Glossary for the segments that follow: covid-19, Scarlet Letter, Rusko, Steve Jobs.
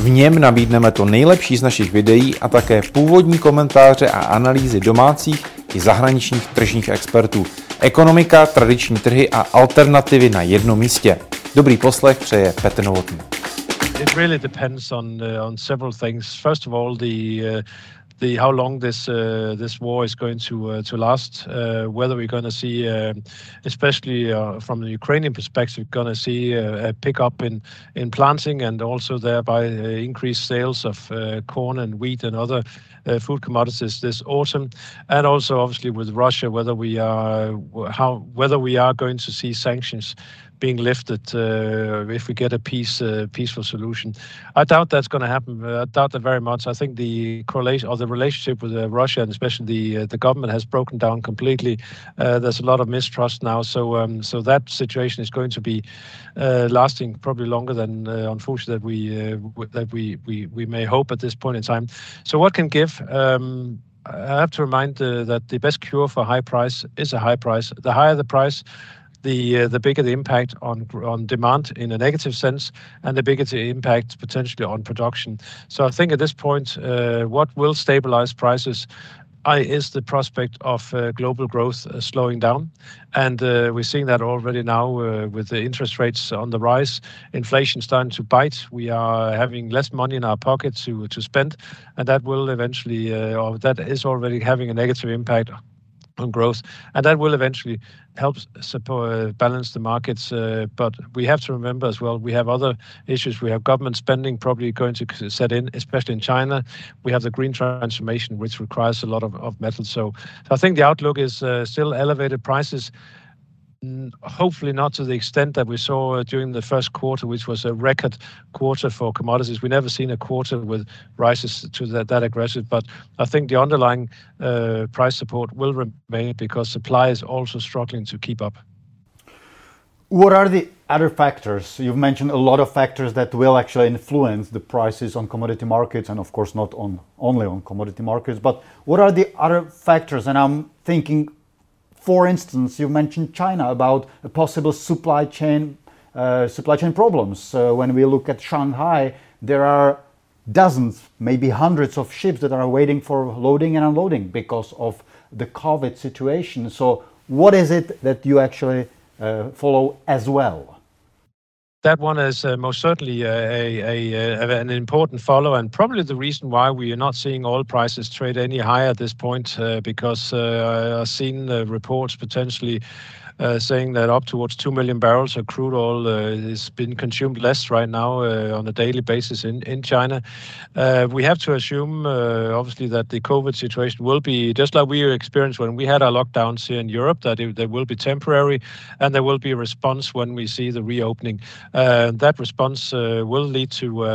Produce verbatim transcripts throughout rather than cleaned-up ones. V něm nabídneme to nejlepší z našich videí a také původní komentáře a analýzy domácích i zahraničních tržních expertů. Ekonomika, tradiční trhy a alternativy na jednom místě. Dobrý poslech přeje Petr Novotný. It really depends on uh, on several things. First of all, the uh, the how long this uh, this war is going to uh, to last. Uh, whether we're going to see, uh, especially uh, from the Ukrainian perspective, going to see uh, a pickup in in planting and also thereby uh, increased sales of uh, corn and wheat and other Uh, food commodities this autumn, and also obviously with Russia, whether we are how whether we are going to see sanctions being lifted uh, if we get a peace uh, peaceful solution. I doubt that's going to happen. I doubt that very much. I think the correlation or the relationship with uh, Russia and especially the uh, the government has broken down completely. Uh, there's a lot of mistrust now, so um, so that situation is going to be uh, lasting probably longer than uh, unfortunately that we uh, w- that we, we we may hope at this point in time. So what can give? Um, I have to remind uh, that the best cure for high price is a high price. The higher the price, the uh, the bigger the impact on on demand in a negative sense, and the bigger the impact potentially on production. So I think at this point, uh, what will stabilize prices I, is the prospect of uh, global growth uh, slowing down. And uh, we're seeing that already now uh, with the interest rates on the rise, inflation starting to bite. We are having less money in our pocket to, to spend, and that will eventually, uh, or that is already having a negative impact on growth, and that will eventually help support, uh, balance the markets. Uh, but we have to remember as well, we have other issues. We have government spending probably going to set in, especially in China. We have the green transformation, which requires a lot of, of metal. So, so I think the outlook is uh, still elevated prices. Hopefully not to the extent that we saw during the first quarter, which was a record quarter for commodities. We never seen a quarter with rises to that, that aggressive, but I think the underlying uh, price support will remain because supply is also struggling to keep up. What are the other factors? You've mentioned a lot of factors that will actually influence the prices on commodity markets, and of course not on only on commodity markets, but what are the other factors? And I'm thinking, for instance, you mentioned China about a possible supply chain uh, supply chain problems. Uh, when we look at Shanghai, there are dozens, maybe hundreds of ships that are waiting for loading and unloading because of the COVID situation. So what is it that you actually uh, follow as well? That one is uh, most certainly a, a, a, an important follow, and probably the reason why we are not seeing oil prices trade any higher at this point, uh, because uh, I've seen uh, reports potentially Uh, saying that up towards two million barrels of crude oil uh, has been consumed less right now uh, on a daily basis in, in China. Uh, we have to assume, uh, obviously, that the COVID situation will be, just like we experienced when we had our lockdowns here in Europe, that it, they will be temporary and there will be a response when we see the reopening. Uh, that response uh, will lead to uh,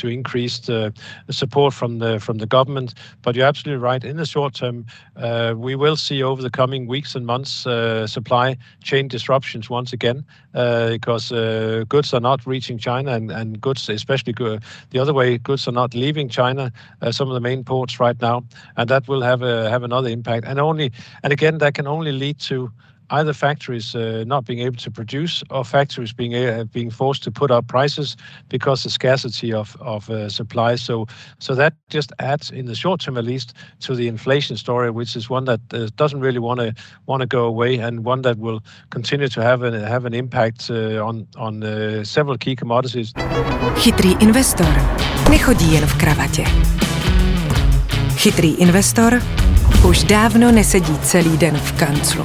to increased uh, support from the, from the government. But you're absolutely right. In the short term, uh, we will see over the coming weeks and months uh, supply chain disruptions once again, uh, because uh, goods are not reaching China, and, and goods, especially go- the other way, goods are not leaving China, uh, some of the main ports right now, and that will have a, have another impact. And only, and again, that can only lead to either factories uh, not being able to produce, or factories being uh, being forced to put up prices because the scarcity of of uh, supply. So so that just adds, in the short term at least, to the inflation story, which is one that uh, doesn't really want to want to go away, and one that will continue to have an have an impact uh, on on uh, several key commodities. Chytrý investor nechodí jen v kravatě. Chytrý investor už dávno nesedí celý den v kanclu.